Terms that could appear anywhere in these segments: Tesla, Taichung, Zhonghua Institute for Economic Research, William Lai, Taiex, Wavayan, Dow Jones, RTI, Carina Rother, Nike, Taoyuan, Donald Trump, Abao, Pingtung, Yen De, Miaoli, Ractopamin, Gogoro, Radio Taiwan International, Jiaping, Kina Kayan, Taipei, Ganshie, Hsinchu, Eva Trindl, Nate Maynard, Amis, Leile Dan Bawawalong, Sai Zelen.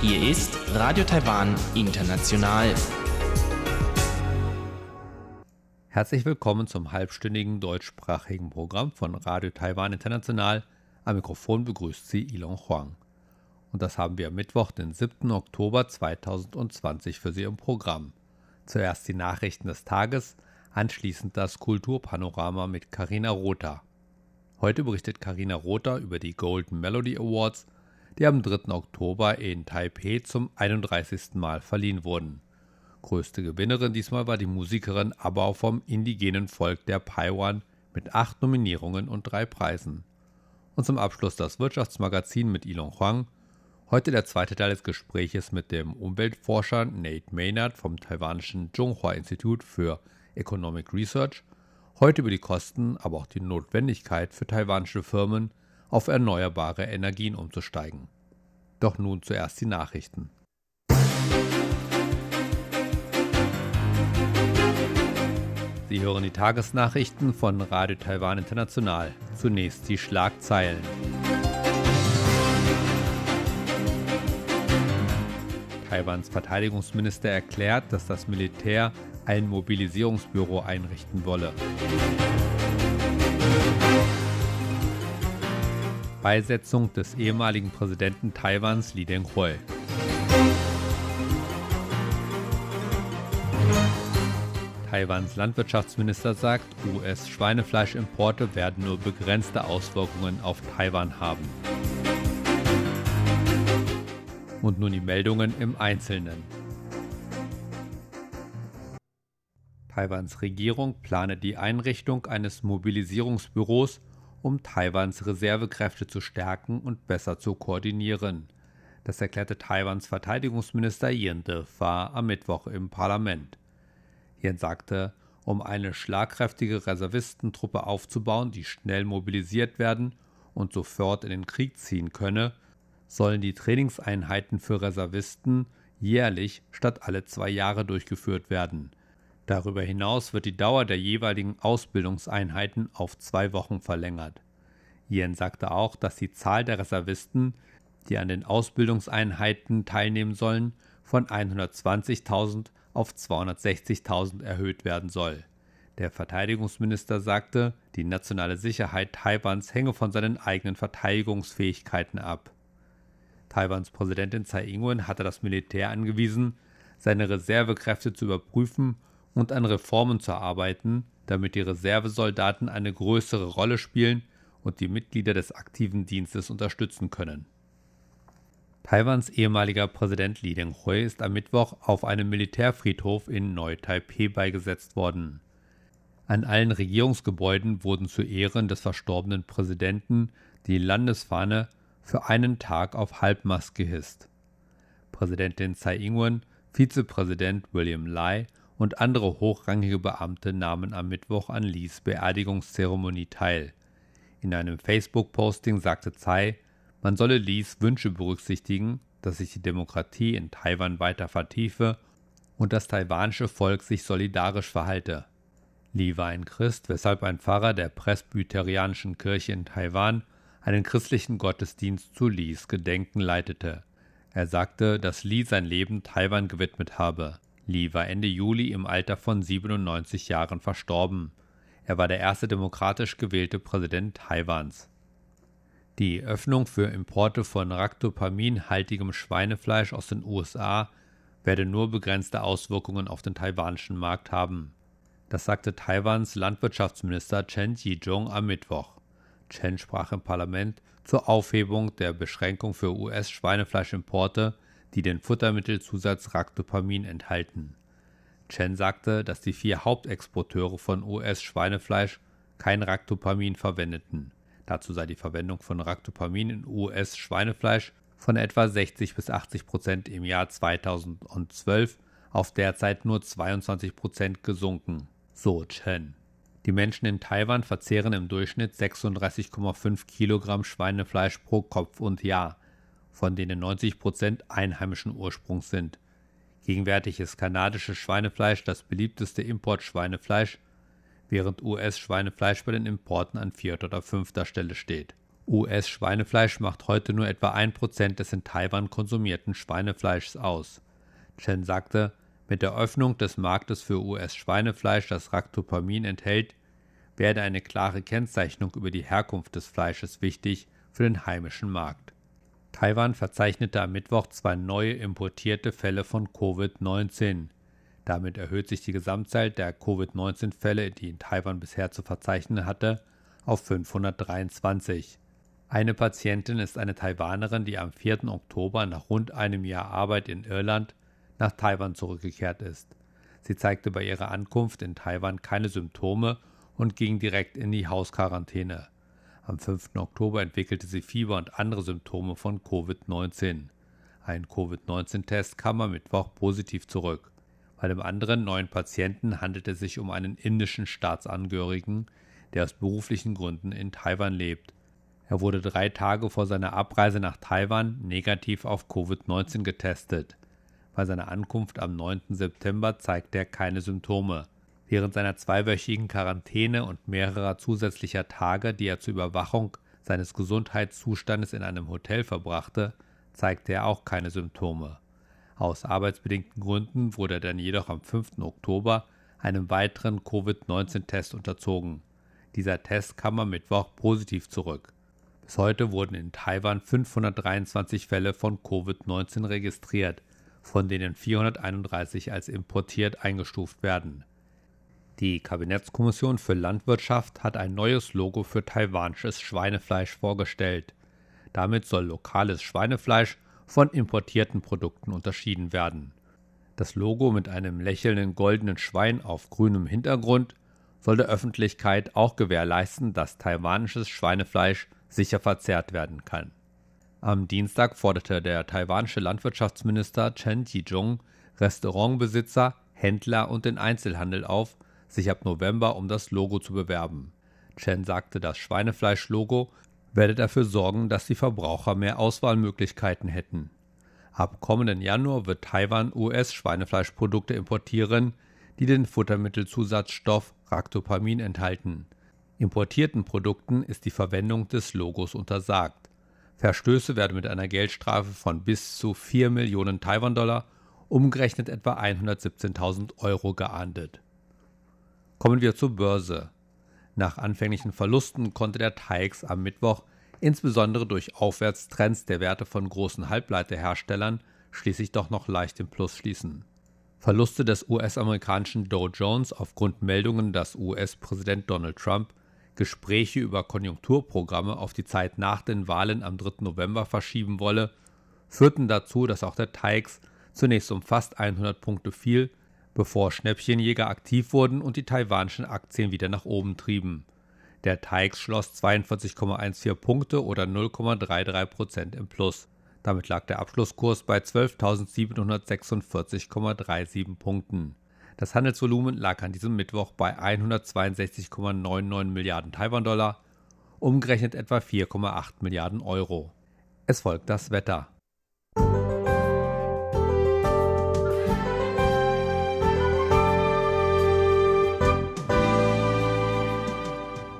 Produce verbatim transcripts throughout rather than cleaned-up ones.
Hier ist Radio Taiwan International. Herzlich willkommen zum halbstündigen deutschsprachigen Programm von Radio Taiwan International. Am Mikrofon begrüßt Sie Yilong Huang. Und das haben wir am Mittwoch, den siebten Oktober zweitausendzwanzig, für Sie im Programm. Zuerst die Nachrichten des Tages, anschließend das Kulturpanorama mit Carina Rota. Heute berichtet Carina Rota über die Golden Melody Awards, die am dritten Oktober in Taipei zum einunddreißigsten Mal verliehen wurden. Größte Gewinnerin diesmal war die Musikerin Abao vom indigenen Volk der Paiwan mit acht Nominierungen und drei Preisen. Und zum Abschluss das Wirtschaftsmagazin mit Yilong Huang. Heute der zweite Teil des Gespräches mit dem Umweltforscher Nate Maynard vom taiwanischen Zhonghua Institute for Economic Research. Heute über die Kosten, aber auch die Notwendigkeit für taiwanische Firmen, auf erneuerbare Energien umzusteigen. Doch nun zuerst die Nachrichten. Sie hören die Tagesnachrichten von Radio Taiwan International. Zunächst die Schlagzeilen. Taiwans Verteidigungsminister erklärt, dass das Militär ein Mobilisierungsbüro einrichten wolle. Beisetzung des ehemaligen Präsidenten Taiwans Lee Teng-hui. Taiwans Landwirtschaftsminister sagt, U S-Schweinefleischimporte werden nur begrenzte Auswirkungen auf Taiwan haben. Und nun die Meldungen im Einzelnen. Taiwans Regierung plane die Einrichtung eines Mobilisierungsbüros, um Taiwans Reservekräfte zu stärken und besser zu koordinieren. Das erklärte Taiwans Verteidigungsminister Yen De war am Mittwoch im Parlament. Yen sagte, um eine schlagkräftige Reservistentruppe aufzubauen, die schnell mobilisiert werden und sofort in den Krieg ziehen könne, sollen die Trainingseinheiten für Reservisten jährlich statt alle zwei Jahre durchgeführt werden. Darüber hinaus wird die Dauer der jeweiligen Ausbildungseinheiten auf zwei Wochen verlängert. Yen sagte auch, dass die Zahl der Reservisten, die an den Ausbildungseinheiten teilnehmen sollen, von hundertzwanzigtausend auf zweihundertsechzigtausend erhöht werden soll. Der Verteidigungsminister sagte, die nationale Sicherheit Taiwans hänge von seinen eigenen Verteidigungsfähigkeiten ab. Taiwans Präsidentin Tsai Ing-wen hatte das Militär angewiesen, seine Reservekräfte zu überprüfen und an Reformen zu arbeiten, damit die Reservesoldaten eine größere Rolle spielen und die Mitglieder des aktiven Dienstes unterstützen können. Taiwans ehemaliger Präsident Lee Teng-hui ist am Mittwoch auf einem Militärfriedhof in Neu-Taipeh beigesetzt worden. An allen Regierungsgebäuden wurden zu Ehren des verstorbenen Präsidenten die Landesfahne für einen Tag auf Halbmast gehisst. Präsidentin Tsai Ing-wen, Vizepräsident William Lai und andere hochrangige Beamte nahmen am Mittwoch an Lees Beerdigungszeremonie teil. In einem Facebook-Posting sagte Tsai, man solle Lees Wünsche berücksichtigen, dass sich die Demokratie in Taiwan weiter vertiefe und das taiwanische Volk sich solidarisch verhalte. Lee war ein Christ, weshalb ein Pfarrer der presbyterianischen Kirche in Taiwan einen christlichen Gottesdienst zu Lees Gedenken leitete. Er sagte, dass Lee sein Leben Taiwan gewidmet habe. Lee war Ende Juli im Alter von siebenundneunzig Jahren verstorben. Er war der erste demokratisch gewählte Präsident Taiwans. Die Öffnung für Importe von Ractopamin-haltigem Schweinefleisch aus den U S A werde nur begrenzte Auswirkungen auf den taiwanischen Markt haben. Das sagte Taiwans Landwirtschaftsminister Chen Chih-chung am Mittwoch. Chen sprach im Parlament zur Aufhebung der Beschränkung für U S-Schweinefleischimporte, die den Futtermittelzusatz Ractopamin enthalten. Chen sagte, dass die vier Hauptexporteure von U S-Schweinefleisch kein Ractopamin verwendeten. Dazu sei die Verwendung von Ractopamin in U S-Schweinefleisch von etwa sechzig bis achtzig Prozent im Jahr zweitausendzwölf auf derzeit nur zweiundzwanzig Prozent gesunken, so Chen. Die Menschen in Taiwan verzehren im Durchschnitt sechsunddreißig Komma fünf Kilogramm Schweinefleisch pro Kopf und Jahr, von denen neunzig Prozent einheimischen Ursprungs sind. Gegenwärtig ist kanadisches Schweinefleisch das beliebteste Importschweinefleisch, während U S-Schweinefleisch bei den Importen an vierter oder fünfter Stelle steht. U S-Schweinefleisch macht heute nur etwa ein Prozent des in Taiwan konsumierten Schweinefleischs aus. Chen sagte, mit der Öffnung des Marktes für U S-Schweinefleisch, das Ractopamin enthält, werde eine klare Kennzeichnung über die Herkunft des Fleisches wichtig für den heimischen Markt. Taiwan verzeichnete am Mittwoch zwei neue importierte Fälle von Covid neunzehn. Damit erhöht sich die Gesamtzahl der Covid neunzehn Fälle, die in Taiwan bisher zu verzeichnen hatte, auf fünfhundertdreiundzwanzig. Eine Patientin ist eine Taiwanerin, die am vierten Oktober nach rund einem Jahr Arbeit in Irland nach Taiwan zurückgekehrt ist. Sie zeigte bei ihrer Ankunft in Taiwan keine Symptome und ging direkt in die Hausquarantäne. Am fünften Oktober entwickelte sie Fieber und andere Symptome von Covid neunzehn. Ein Covid neunzehn Test kam am Mittwoch positiv zurück. Bei dem anderen neuen Patienten handelt es sich um einen indischen Staatsangehörigen, der aus beruflichen Gründen in Taiwan lebt. Er wurde drei Tage vor seiner Abreise nach Taiwan negativ auf Covid neunzehn getestet. Bei seiner Ankunft am neunten September zeigte er keine Symptome. Während seiner zweiwöchigen Quarantäne und mehrerer zusätzlicher Tage, die er zur Überwachung seines Gesundheitszustandes in einem Hotel verbrachte, zeigte er auch keine Symptome. Aus arbeitsbedingten Gründen wurde er dann jedoch am fünften Oktober einem weiteren Covid neunzehn Test unterzogen. Dieser Test kam am Mittwoch positiv zurück. Bis heute wurden in Taiwan fünfhundertdreiundzwanzig Fälle von Covid neunzehn registriert, von denen vierhunderteinunddreißig als importiert eingestuft werden. Die Kabinettskommission für Landwirtschaft hat ein neues Logo für taiwanisches Schweinefleisch vorgestellt. Damit soll lokales Schweinefleisch von importierten Produkten unterschieden werden. Das Logo mit einem lächelnden goldenen Schwein auf grünem Hintergrund soll der Öffentlichkeit auch gewährleisten, dass taiwanisches Schweinefleisch sicher verzehrt werden kann. Am Dienstag forderte der taiwanische Landwirtschaftsminister Chen Chih-chung Restaurantbesitzer, Händler und den Einzelhandel auf, sich ab November um das Logo zu bewerben. Chen sagte, das Schweinefleisch-Logo werde dafür sorgen, dass die Verbraucher mehr Auswahlmöglichkeiten hätten. Ab kommenden Januar wird Taiwan U S-Schweinefleischprodukte importieren, die den Futtermittelzusatzstoff Ractopamin enthalten. Importierten Produkten ist die Verwendung des Logos untersagt. Verstöße werden mit einer Geldstrafe von bis zu vier Millionen Taiwan-Dollar, umgerechnet etwa hundertsiebzehntausend Euro, geahndet. Kommen wir zur Börse. Nach anfänglichen Verlusten konnte der Taiex am Mittwoch insbesondere durch Aufwärtstrends der Werte von großen Halbleiterherstellern schließlich doch noch leicht im Plus schließen. Verluste des U S-amerikanischen Dow Jones aufgrund Meldungen, dass U S-Präsident Donald Trump Gespräche über Konjunkturprogramme auf die Zeit nach den Wahlen am dritten November verschieben wolle, führten dazu, dass auch der Taiex zunächst um fast hundert Punkte fiel, bevor Schnäppchenjäger aktiv wurden und die taiwanischen Aktien wieder nach oben trieben. Der Taiex schloss zweiundvierzig Komma vierzehn Punkte oder null Komma dreiunddreißig Prozent im Plus. Damit lag der Abschlusskurs bei zwölftausendsiebenhundertsechsundvierzig Komma siebenunddreißig Punkten. Das Handelsvolumen lag an diesem Mittwoch bei hundertzweiundsechzig Komma neunundneunzig Milliarden Taiwan-Dollar, umgerechnet etwa vier Komma acht Milliarden Euro. Es folgt das Wetter.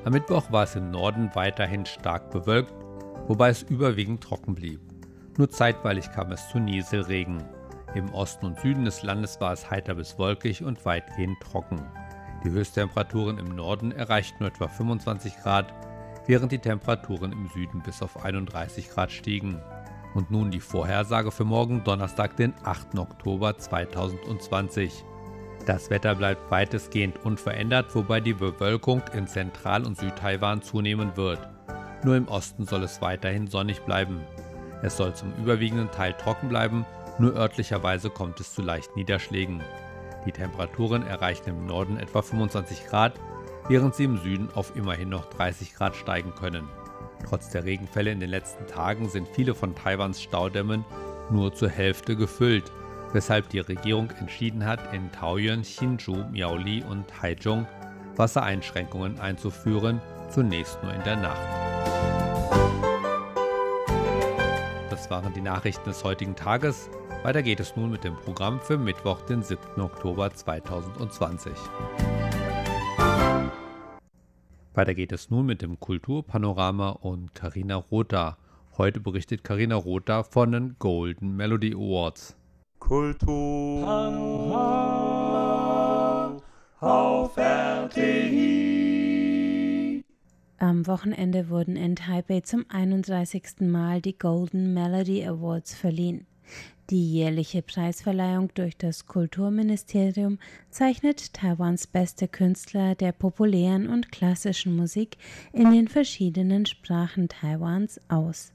Am Mittwoch war es im Norden weiterhin stark bewölkt, wobei es überwiegend trocken blieb. Nur zeitweilig kam es zu Nieselregen. Im Osten und Süden des Landes war es heiter bis wolkig und weitgehend trocken. Die Höchsttemperaturen im Norden erreichten nur etwa fünfundzwanzig Grad, während die Temperaturen im Süden bis auf einunddreißig Grad stiegen. Und nun die Vorhersage für morgen Donnerstag, den achten Oktober zweitausendzwanzig. Das Wetter bleibt weitestgehend unverändert, wobei die Bewölkung in Zentral- und Südtaiwan zunehmen wird. Nur im Osten soll es weiterhin sonnig bleiben. Es soll zum überwiegenden Teil trocken bleiben, nur örtlicherweise kommt es zu leichten Niederschlägen. Die Temperaturen erreichen im Norden etwa fünfundzwanzig Grad, während sie im Süden auf immerhin noch dreißig Grad steigen können. Trotz der Regenfälle in den letzten Tagen sind viele von Taiwans Staudämmen nur zur Hälfte gefüllt, weshalb die Regierung entschieden hat, in Taoyuan, Hsinchu, Miaoli und Taichung Wassereinschränkungen einzuführen, zunächst nur in der Nacht. Das waren die Nachrichten des heutigen Tages. Weiter geht es nun mit dem Programm für Mittwoch, den siebten Oktober zweitausendzwanzig. Weiter geht es nun mit dem Kulturpanorama und Carina Rota. Heute berichtet Carina Rota von den Golden Melody Awards. Kulturpanorama auf R T I. Am Wochenende wurden in Taipei zum einunddreißigsten Mal die Golden Melody Awards verliehen. Die jährliche Preisverleihung durch das Kulturministerium zeichnet Taiwans beste Künstler der populären und klassischen Musik in den verschiedenen Sprachen Taiwans aus.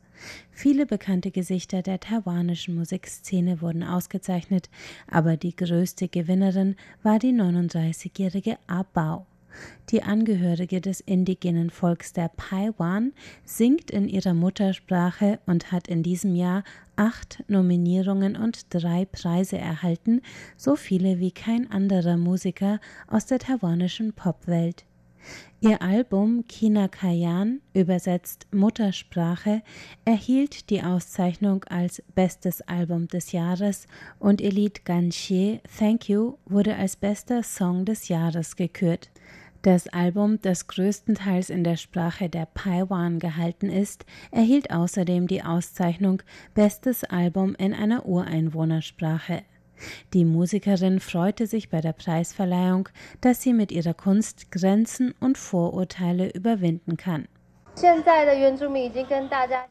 Viele bekannte Gesichter der taiwanischen Musikszene wurden ausgezeichnet, aber die größte Gewinnerin war die neununddreißigjährige Abao. Die Angehörige des indigenen Volks der Paiwan singt in ihrer Muttersprache und hat in diesem Jahr acht Nominierungen und drei Preise erhalten, so viele wie kein anderer Musiker aus der taiwanischen Popwelt. Ihr Album Kina Kayan, übersetzt Muttersprache, erhielt die Auszeichnung als Bestes Album des Jahres und ihr Lied Ganshie, Thank You, wurde als bester Song des Jahres gekürt. Das Album, das größtenteils in der Sprache der Paiwan gehalten ist, erhielt außerdem die Auszeichnung Bestes Album in einer Ureinwohnersprache. Die Musikerin freute sich bei der Preisverleihung, dass sie mit ihrer Kunst Grenzen und Vorurteile überwinden kann.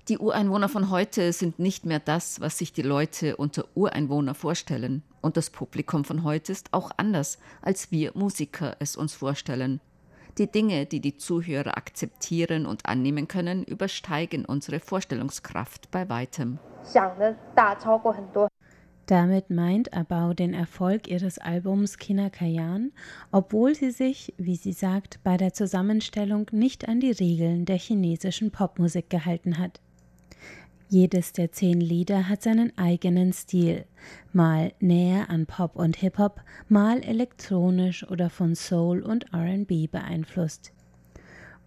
Die Ureinwohner von heute sind nicht mehr das, was sich die Leute unter Ureinwohner vorstellen. Und das Publikum von heute ist auch anders, als wir Musiker es uns vorstellen. Die Dinge, die die Zuhörer akzeptieren und annehmen können, übersteigen unsere Vorstellungskraft bei weitem. Damit meint Abao den Erfolg ihres Albums Kina Kayan, obwohl sie sich, wie sie sagt, bei der Zusammenstellung nicht an die Regeln der chinesischen Popmusik gehalten hat. Jedes der zehn Lieder hat seinen eigenen Stil, mal näher an Pop und Hip-Hop, mal elektronisch oder von Soul und R and B beeinflusst.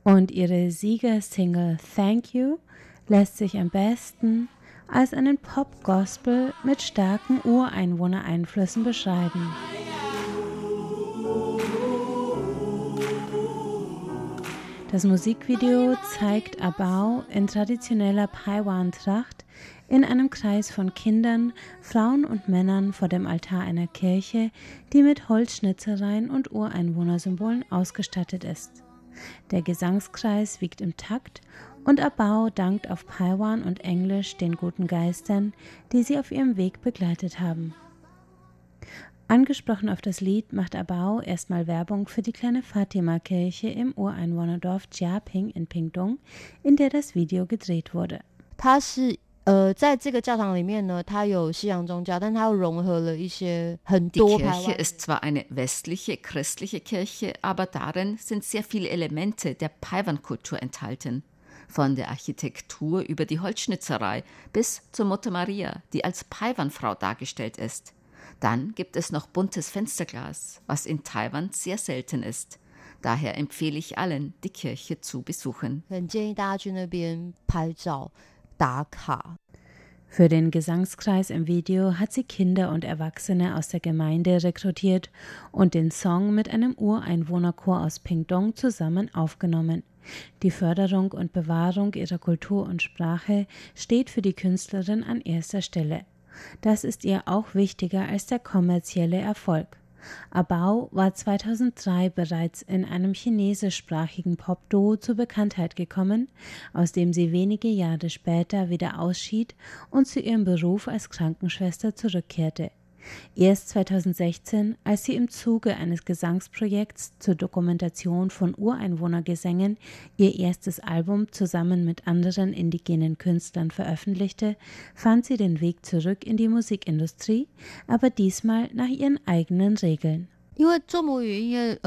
Und ihre Siegersingle Thank You lässt sich am besten als einen Pop-Gospel mit starken Ureinwohner-Einflüssen beschreiben. Das Musikvideo zeigt Abao in traditioneller Paiwan-Tracht in einem Kreis von Kindern, Frauen und Männern vor dem Altar einer Kirche, die mit Holzschnitzereien und Ureinwohnersymbolen ausgestattet ist. Der Gesangskreis wiegt im Takt und Abao dankt auf Paiwan und Englisch den guten Geistern, die sie auf ihrem Weg begleitet haben. Angesprochen auf das Lied macht Abao erstmal Werbung für die kleine Fatima-Kirche im Ureinwohnerdorf Jiaping in Pingtung, in der das Video gedreht wurde. Die Kirche ist zwar eine westliche, christliche Kirche, aber darin sind sehr viele Elemente der Paiwan-Kultur enthalten. Von der Architektur über die Holzschnitzerei bis zur Mutter Maria, die als Paiwan-Frau dargestellt ist. Dann gibt es noch buntes Fensterglas, was in Taiwan sehr selten ist. Daher empfehle ich allen, die Kirche zu besuchen. Für den Gesangskreis im Video hat sie Kinder und Erwachsene aus der Gemeinde rekrutiert und den Song mit einem Ureinwohnerchor aus Pingtung zusammen aufgenommen. Die Förderung und Bewahrung ihrer Kultur und Sprache steht für die Künstlerin an erster Stelle. Das ist ihr auch wichtiger als der kommerzielle Erfolg. Abao war zweitausenddrei bereits in einem chinesischsprachigen Popduo zur Bekanntheit gekommen, aus dem sie wenige Jahre später wieder ausschied und zu ihrem Beruf als Krankenschwester zurückkehrte. Erst zweitausendsechzehn, als sie im Zuge eines Gesangsprojekts zur Dokumentation von Ureinwohnergesängen ihr erstes Album zusammen mit anderen indigenen Künstlern veröffentlichte, fand sie den Weg zurück in die Musikindustrie, aber diesmal nach ihren eigenen Regeln. Als ich entschieden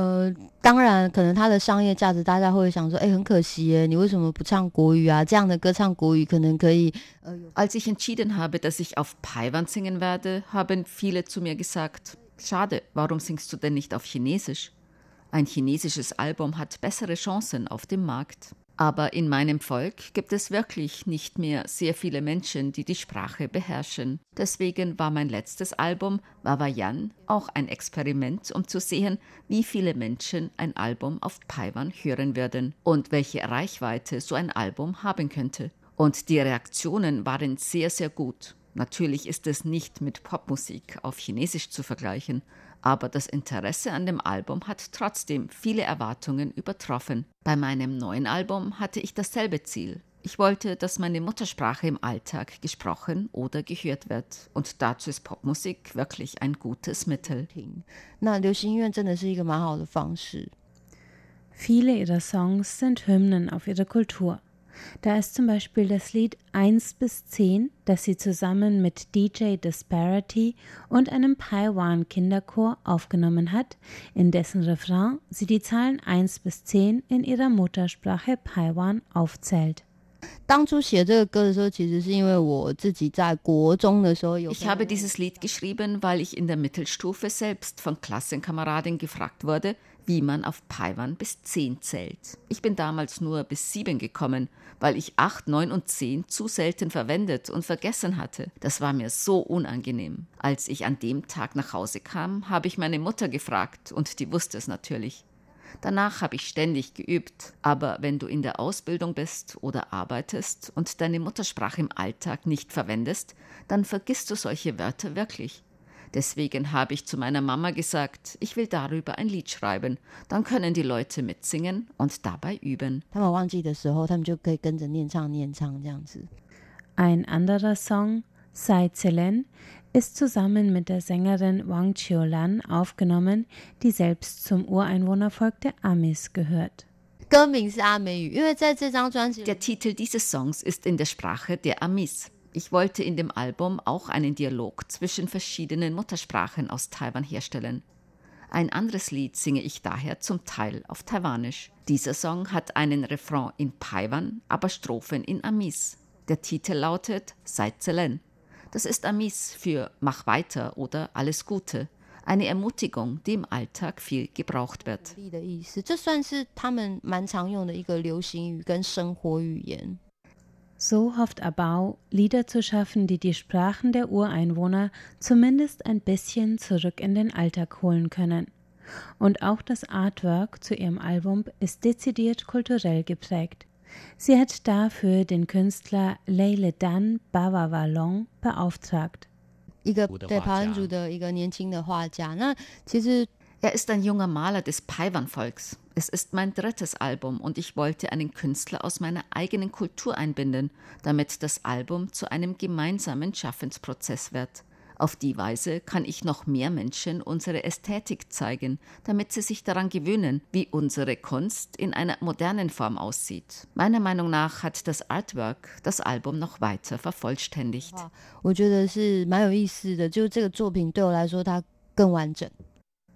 habe, dass ich auf Paiwan singen werde, haben viele zu mir gesagt, schade, warum singst du denn nicht auf Chinesisch? Ein chinesisches Album hat bessere Chancen auf dem Markt. Aber in meinem Volk gibt es wirklich nicht mehr sehr viele Menschen, die die Sprache beherrschen. Deswegen war mein letztes Album, Wavayan, auch ein Experiment, um zu sehen, wie viele Menschen ein Album auf Paiwan hören würden und welche Reichweite so ein Album haben könnte. Und die Reaktionen waren sehr, sehr gut. Natürlich ist es nicht mit Popmusik auf Chinesisch zu vergleichen, aber das Interesse an dem Album hat trotzdem viele Erwartungen übertroffen. Bei meinem neuen Album hatte ich dasselbe Ziel. Ich wollte, dass meine Muttersprache im Alltag gesprochen oder gehört wird. Und dazu ist Popmusik wirklich ein gutes Mittel. Viele ihrer Songs sind Hymnen auf ihre Kultur. Da ist zum Beispiel das Lied eins bis zehn, das sie zusammen mit D J Disparity und einem Paiwan-Kinderchor aufgenommen hat, in dessen Refrain sie die Zahlen eins bis zehn in ihrer Muttersprache Paiwan aufzählt. Ich habe dieses Lied geschrieben, weil ich in der Mittelstufe selbst von Klassenkameraden gefragt wurde, wie man auf Paiwan bis zehn zählt. Ich bin damals nur bis sieben gekommen, weil ich acht, neun und zehn zu selten verwendet und vergessen hatte. Das war mir so unangenehm. Als ich an dem Tag nach Hause kam, habe ich meine Mutter gefragt und die wusste es natürlich. Danach habe ich ständig geübt. Aber wenn du in der Ausbildung bist oder arbeitest und deine Muttersprache im Alltag nicht verwendest, dann vergisst du solche Wörter wirklich. Deswegen habe ich zu meiner Mama gesagt, ich will darüber ein Lied schreiben. Dann können die Leute mitsingen und dabei üben. Ein anderer Song, Sai Zelen, ist zusammen mit der Sängerin Wang Chiu Lan aufgenommen, die selbst zum Ureinwohnervolk der Amis gehört. Der Titel dieses Songs ist in der Sprache der Amis. Ich wollte in dem Album auch einen Dialog zwischen verschiedenen Muttersprachen aus Taiwan herstellen. Ein anderes Lied singe ich daher zum Teil auf Taiwanisch. Dieser Song hat einen Refrain in Paiwan, aber Strophen in Amis. Der Titel lautet Sai Zelen. Das ist Amis für Mach weiter oder Alles Gute. Eine Ermutigung, die im Alltag viel gebraucht wird. So hofft Abao, Lieder zu schaffen, die die Sprachen der Ureinwohner zumindest ein bisschen zurück in den Alltag holen können. Und auch das Artwork zu ihrem Album ist dezidiert kulturell geprägt. Sie hat dafür den Künstler Leile Dan Bawawalong beauftragt. Er ist ein junger Maler des Paiwan-Volks. Es ist mein drittes Album und ich wollte einen Künstler aus meiner eigenen Kultur einbinden, damit das Album zu einem gemeinsamen Schaffensprozess wird. Auf die Weise kann ich noch mehr Menschen unsere Ästhetik zeigen, damit sie sich daran gewöhnen, wie unsere Kunst in einer modernen Form aussieht. Meiner Meinung nach hat das Artwork das Album noch weiter vervollständigt.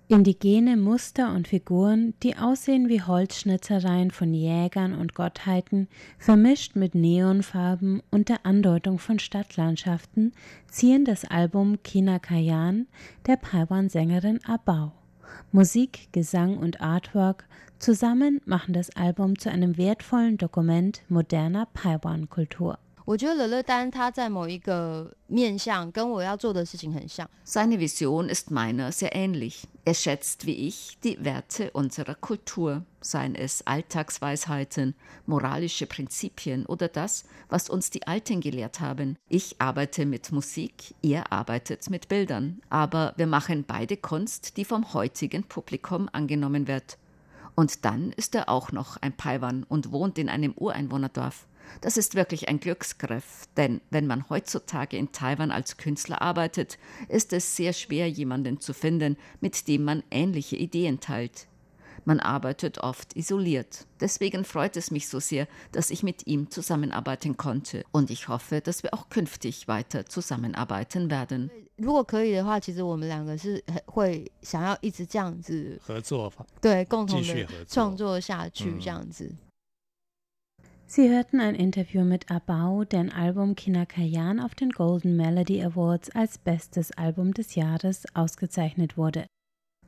Indigene Muster und Figuren, die aussehen wie Holzschnitzereien von Jägern und Gottheiten, vermischt mit Neonfarben und der Andeutung von Stadtlandschaften, ziehen das Album Kina Kayan der Paiwan-Sängerin Abao. Musik, Gesang und Artwork zusammen machen das Album zu einem wertvollen Dokument moderner Paiwan-Kultur. Seine Vision ist meiner sehr ähnlich. Er schätzt wie ich die Werte unserer Kultur, seien es Alltagsweisheiten, moralische Prinzipien oder das, was uns die Alten gelehrt haben. Ich arbeite mit Musik, er arbeitet mit Bildern. Aber wir machen beide Kunst, die vom heutigen Publikum angenommen wird. Und dann ist er auch noch ein Paiwan und wohnt in einem Ureinwohnerdorf. Das ist wirklich ein Glücksgriff, denn wenn man heutzutage in Taiwan als Künstler arbeitet, ist es sehr schwer, jemanden zu finden, mit dem man ähnliche Ideen teilt. Man arbeitet oft isoliert. Deswegen freut es mich so sehr, dass ich mit ihm zusammenarbeiten konnte. Und ich hoffe, dass wir auch künftig weiter zusammenarbeiten werden. Sie hörten ein Interview mit Abao, deren Album Kina Kayan auf den Golden Melody Awards als bestes Album des Jahres ausgezeichnet wurde.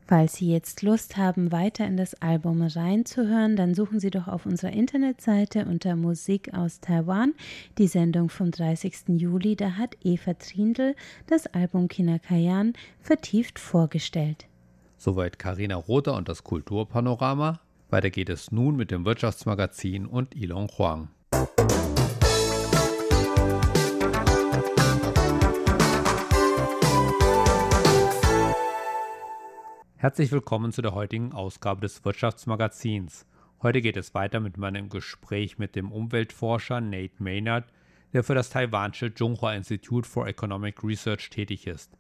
Falls Sie jetzt Lust haben, weiter in das Album reinzuhören, dann suchen Sie doch auf unserer Internetseite unter Musik aus Taiwan, die Sendung vom dreißigsten Juli, da hat Eva Trindl das Album Kina Kayan vertieft vorgestellt. Soweit Carina Rother und das Kulturpanorama. Weiter geht es nun mit dem Wirtschaftsmagazin und Yilong Huang. Herzlich willkommen zu der heutigen Ausgabe des Wirtschaftsmagazins. Heute geht es weiter mit meinem Gespräch mit dem Umweltforscher Nate Maynard, der für das taiwanische Zhonghua Institute for Economic Research tätig ist.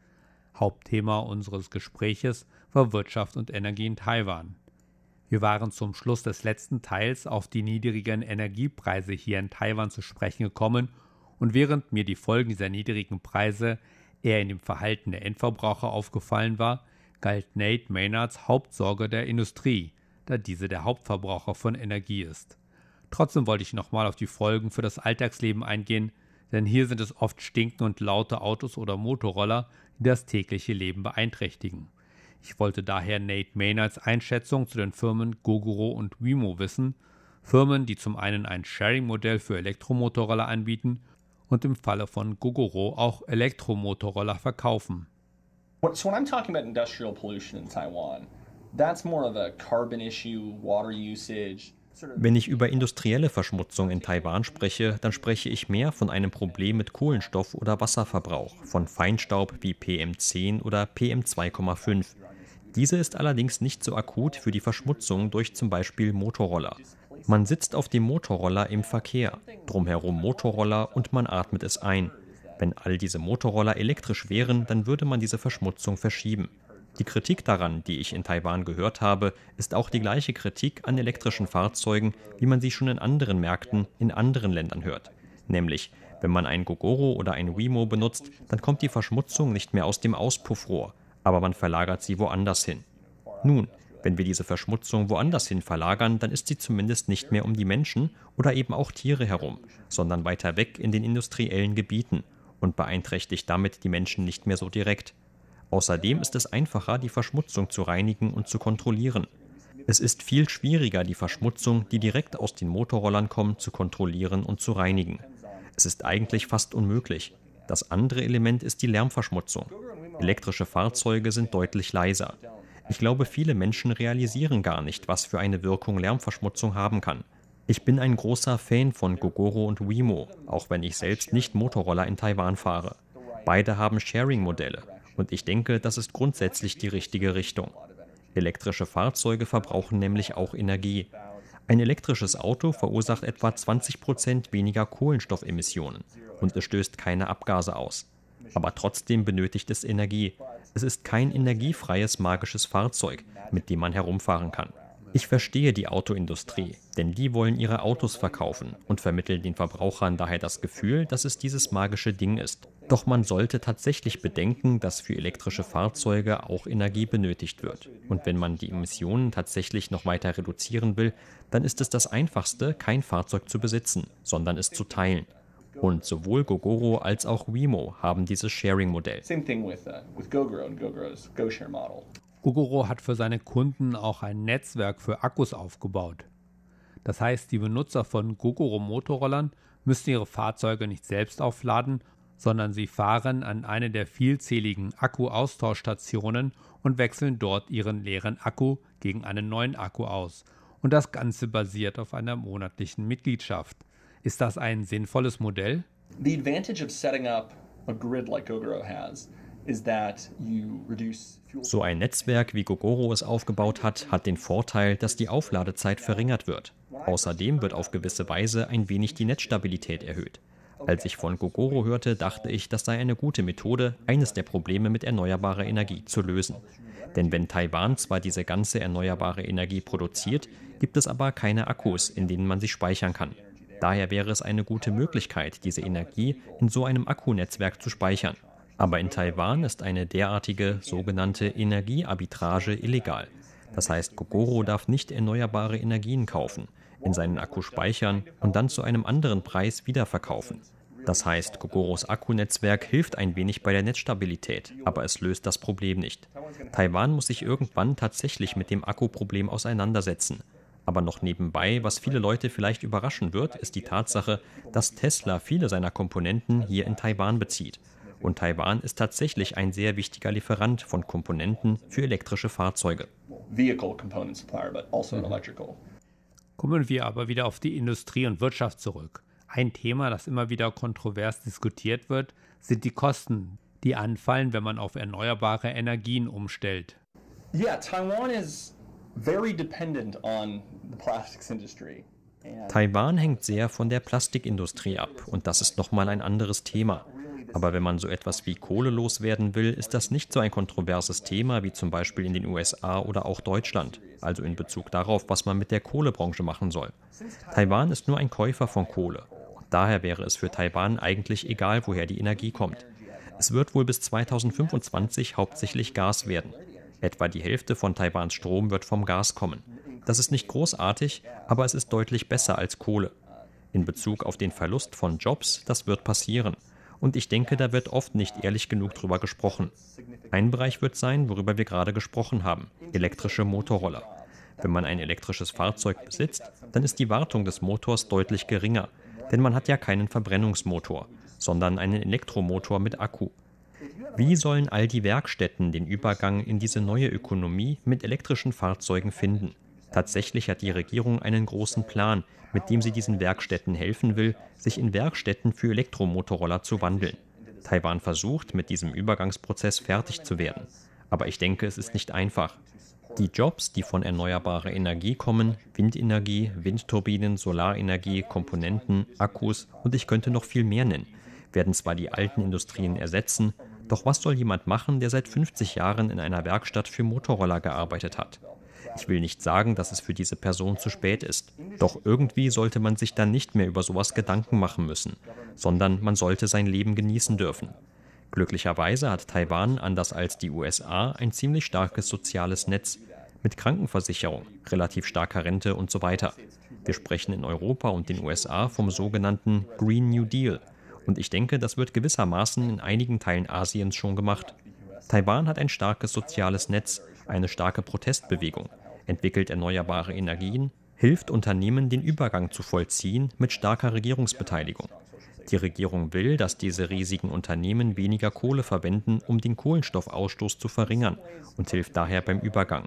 Hauptthema unseres Gespräches war Wirtschaft und Energie in Taiwan. Wir waren zum Schluss des letzten Teils auf die niedrigen Energiepreise hier in Taiwan zu sprechen gekommen, und während mir die Folgen dieser niedrigen Preise eher in dem Verhalten der Endverbraucher aufgefallen war, galt Nate Maynards Hauptsorge der Industrie, da diese der Hauptverbraucher von Energie ist. Trotzdem wollte ich nochmal auf die Folgen für das Alltagsleben eingehen, denn hier sind es oft stinkende und laute Autos oder Motorroller, die das tägliche Leben beeinträchtigen. Ich wollte daher Nate Maynards Einschätzung zu den Firmen Gogoro und WeMo wissen, Firmen, die zum einen ein Sharing-Modell für Elektromotorroller anbieten und im Falle von Gogoro auch Elektromotorroller verkaufen. So when I'm talking about industrial pollution in Taiwan, that's more of a carbon issue, water usage. Wenn ich über industrielle Verschmutzung in Taiwan spreche, dann spreche ich mehr von einem Problem mit Kohlenstoff- oder Wasserverbrauch, von Feinstaub wie P M zehn oder P M zwei Komma fünf. Diese ist allerdings nicht so akut für die Verschmutzung durch zum Beispiel Motorroller. Man sitzt auf dem Motorroller im Verkehr, drumherum Motorroller und man atmet es ein. Wenn all diese Motorroller elektrisch wären, dann würde man diese Verschmutzung verschieben. Die Kritik daran, die ich in Taiwan gehört habe, ist auch die gleiche Kritik an elektrischen Fahrzeugen, wie man sie schon in anderen Märkten in anderen Ländern hört. Nämlich, wenn man ein Gogoro oder ein WeMo benutzt, dann kommt die Verschmutzung nicht mehr aus dem Auspuffrohr, aber man verlagert sie woanders hin. Nun, wenn wir diese Verschmutzung woanders hin verlagern, dann ist sie zumindest nicht mehr um die Menschen oder eben auch Tiere herum, sondern weiter weg in den industriellen Gebieten und beeinträchtigt damit die Menschen nicht mehr so direkt. Außerdem ist es einfacher, die Verschmutzung zu reinigen und zu kontrollieren. Es ist viel schwieriger, die Verschmutzung, die direkt aus den Motorrollern kommt, zu kontrollieren und zu reinigen. Es ist eigentlich fast unmöglich. Das andere Element ist die Lärmverschmutzung. Elektrische Fahrzeuge sind deutlich leiser. Ich glaube, viele Menschen realisieren gar nicht, was für eine Wirkung Lärmverschmutzung haben kann. Ich bin ein großer Fan von Gogoro und WeMo, auch wenn ich selbst nicht Motorroller in Taiwan fahre. Beide haben Sharing-Modelle und ich denke, das ist grundsätzlich die richtige Richtung. Elektrische Fahrzeuge verbrauchen nämlich auch Energie. Ein elektrisches Auto verursacht etwa zwanzig Prozent weniger Kohlenstoffemissionen und es stößt keine Abgase aus. Aber trotzdem benötigt es Energie. Es ist kein energiefreies magisches Fahrzeug, mit dem man herumfahren kann. Ich verstehe die Autoindustrie, denn die wollen ihre Autos verkaufen und vermitteln den Verbrauchern daher das Gefühl, dass es dieses magische Ding ist. Doch man sollte tatsächlich bedenken, dass für elektrische Fahrzeuge auch Energie benötigt wird. Und wenn man die Emissionen tatsächlich noch weiter reduzieren will, dann ist es das Einfachste, kein Fahrzeug zu besitzen, sondern es zu teilen. Und sowohl Gogoro als auch WeMo haben dieses Sharing-Modell. Gogoro hat für seine Kunden auch ein Netzwerk für Akkus aufgebaut. Das heißt, die Benutzer von Gogoro-Motorrollern müssen ihre Fahrzeuge nicht selbst aufladen, sondern sie fahren an eine der vielzähligen Akku-Austauschstationen und wechseln dort ihren leeren Akku gegen einen neuen Akku aus. Und das Ganze basiert auf einer monatlichen Mitgliedschaft. Ist das ein sinnvolles Modell? The advantage of setting up a grid like Gogoro has. So ein Netzwerk, wie Gogoro es aufgebaut hat, hat den Vorteil, dass die Aufladezeit verringert wird. Außerdem wird auf gewisse Weise ein wenig die Netzstabilität erhöht. Als ich von Gogoro hörte, dachte ich, das sei eine gute Methode, eines der Probleme mit erneuerbarer Energie zu lösen. Denn wenn Taiwan zwar diese ganze erneuerbare Energie produziert, gibt es aber keine Akkus, in denen man sie speichern kann. Daher wäre es eine gute Möglichkeit, diese Energie in so einem Akkunetzwerk zu speichern. Aber in Taiwan ist eine derartige sogenannte Energiearbitrage illegal. Das heißt, Gogoro darf nicht erneuerbare Energien kaufen, in seinen Akku speichern und dann zu einem anderen Preis wiederverkaufen. Das heißt, Gogoros Akkunetzwerk hilft ein wenig bei der Netzstabilität, aber es löst das Problem nicht. Taiwan muss sich irgendwann tatsächlich mit dem Akkuproblem auseinandersetzen. Aber noch nebenbei, was viele Leute vielleicht überraschen wird, ist die Tatsache, dass Tesla viele seiner Komponenten hier in Taiwan bezieht. Und Taiwan ist tatsächlich ein sehr wichtiger Lieferant von Komponenten für elektrische Fahrzeuge. Kommen wir aber wieder auf die Industrie und Wirtschaft zurück. Ein Thema, das immer wieder kontrovers diskutiert wird, sind die Kosten, die anfallen, wenn man auf erneuerbare Energien umstellt. Ja, Taiwan ist very dependent on the plastics industry. Taiwan hängt sehr von der Plastikindustrie ab und das ist nochmal ein anderes Thema. Aber wenn man so etwas wie Kohle loswerden will, ist das nicht so ein kontroverses Thema wie zum Beispiel in den U S A oder auch Deutschland, also in Bezug darauf, was man mit der Kohlebranche machen soll. Taiwan ist nur ein Käufer von Kohle. Und daher wäre es für Taiwan eigentlich egal, woher die Energie kommt. Es wird wohl bis zweitausendfünfundzwanzig hauptsächlich Gas werden. Etwa die Hälfte von Taiwans Strom wird vom Gas kommen. Das ist nicht großartig, aber es ist deutlich besser als Kohle. In Bezug auf den Verlust von Jobs, das wird passieren. Und ich denke, da wird oft nicht ehrlich genug drüber gesprochen. Ein Bereich wird sein, worüber wir gerade gesprochen haben, elektrische Motorroller. Wenn man ein elektrisches Fahrzeug besitzt, dann ist die Wartung des Motors deutlich geringer, denn man hat ja keinen Verbrennungsmotor, sondern einen Elektromotor mit Akku. Wie sollen all die Werkstätten den Übergang in diese neue Ökonomie mit elektrischen Fahrzeugen finden? Tatsächlich hat die Regierung einen großen Plan, mit dem sie diesen Werkstätten helfen will, sich in Werkstätten für Elektromotorroller zu wandeln. Taiwan versucht, mit diesem Übergangsprozess fertig zu werden. Aber ich denke, es ist nicht einfach. Die Jobs, die von erneuerbarer Energie kommen, Windenergie, Windturbinen, Solarenergie, Komponenten, Akkus und ich könnte noch viel mehr nennen, werden zwar die alten Industrien ersetzen, doch was soll jemand machen, der seit fünfzig Jahren in einer Werkstatt für Motorroller gearbeitet hat? Ich will nicht sagen, dass es für diese Person zu spät ist. Doch irgendwie sollte man sich dann nicht mehr über sowas Gedanken machen müssen, sondern man sollte sein Leben genießen dürfen. Glücklicherweise hat Taiwan, anders als die U S A, ein ziemlich starkes soziales Netz mit Krankenversicherung, relativ starker Rente und so weiter. Wir sprechen in Europa und den U S A vom sogenannten Green New Deal. Und ich denke, das wird gewissermaßen in einigen Teilen Asiens schon gemacht. Taiwan hat ein starkes soziales Netz, eine starke Protestbewegung, entwickelt erneuerbare Energien, hilft Unternehmen, den Übergang zu vollziehen mit starker Regierungsbeteiligung. Die Regierung will, dass diese riesigen Unternehmen weniger Kohle verwenden, um den Kohlenstoffausstoß zu verringern und hilft daher beim Übergang.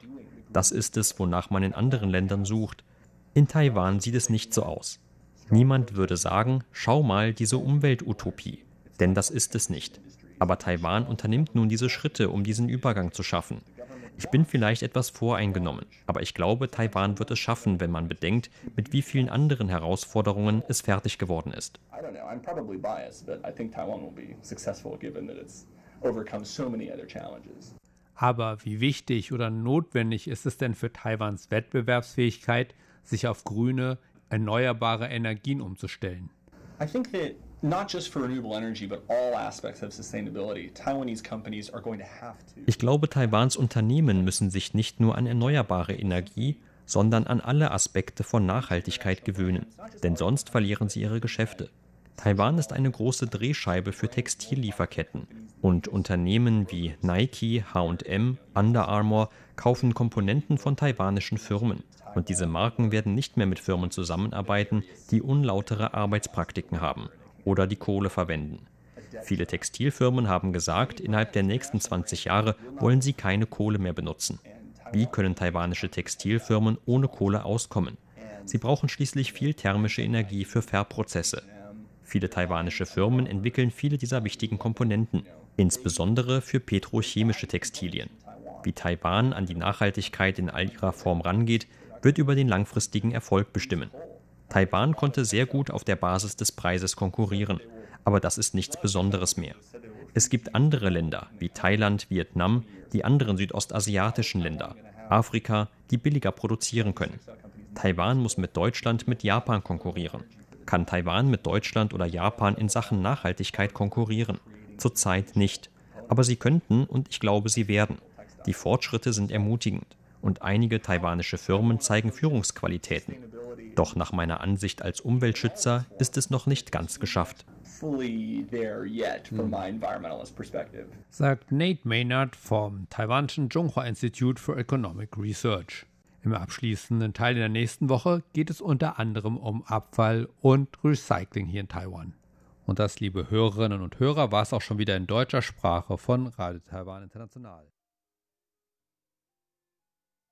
Das ist es, wonach man in anderen Ländern sucht. In Taiwan sieht es nicht so aus. Niemand würde sagen, schau mal diese Umweltutopie, denn das ist es nicht. Aber Taiwan unternimmt nun diese Schritte, um diesen Übergang zu schaffen. Ich bin vielleicht etwas voreingenommen, aber ich glaube, Taiwan wird es schaffen, wenn man bedenkt, mit wie vielen anderen Herausforderungen es fertig geworden ist. Aber wie wichtig oder notwendig ist es denn für Taiwans Wettbewerbsfähigkeit, sich auf grüne, erneuerbare Energien umzustellen? I think that not just for renewable energy, but all aspects of sustainability, Taiwanese companies are going to have to. Ich glaube, Taiwans Unternehmen müssen sich nicht nur an erneuerbare Energie, sondern an alle Aspekte von Nachhaltigkeit gewöhnen, denn sonst verlieren sie ihre Geschäfte. Taiwan ist eine große Drehscheibe für Textillieferketten und Unternehmen wie Nike, H und M, Under Armour kaufen Komponenten von taiwanischen Firmen. Und diese Marken werden nicht mehr mit Firmen zusammenarbeiten, die unlautere Arbeitspraktiken haben oder die Kohle verwenden. Viele Textilfirmen haben gesagt, innerhalb der nächsten zwanzig Jahre wollen sie keine Kohle mehr benutzen. Wie können taiwanische Textilfirmen ohne Kohle auskommen? Sie brauchen schließlich viel thermische Energie für Färbprozesse. Viele taiwanische Firmen entwickeln viele dieser wichtigen Komponenten, insbesondere für petrochemische Textilien. Wie Taiwan an die Nachhaltigkeit in all ihrer Form rangeht, wird über den langfristigen Erfolg bestimmen. Taiwan konnte sehr gut auf der Basis des Preises konkurrieren, aber das ist nichts Besonderes mehr. Es gibt andere Länder wie Thailand, Vietnam, die anderen südostasiatischen Länder, Afrika, die billiger produzieren können. Taiwan muss mit Deutschland, mit Japan konkurrieren. Kann Taiwan mit Deutschland oder Japan in Sachen Nachhaltigkeit konkurrieren? Zurzeit nicht. Aber sie könnten und ich glaube, sie werden. Die Fortschritte sind ermutigend und einige taiwanische Firmen zeigen Führungsqualitäten. Doch nach meiner Ansicht als Umweltschützer ist es noch nicht ganz geschafft. fully there yet from my environmentalist perspective. Sagt Nate Maynard vom taiwanischen Zhonghua Institute for Economic Research. Im abschließenden Teil in der nächsten Woche geht es unter anderem um Abfall und Recycling hier in Taiwan. Und das, liebe Hörerinnen und Hörer, war es auch schon wieder in deutscher Sprache von Radio Taiwan International.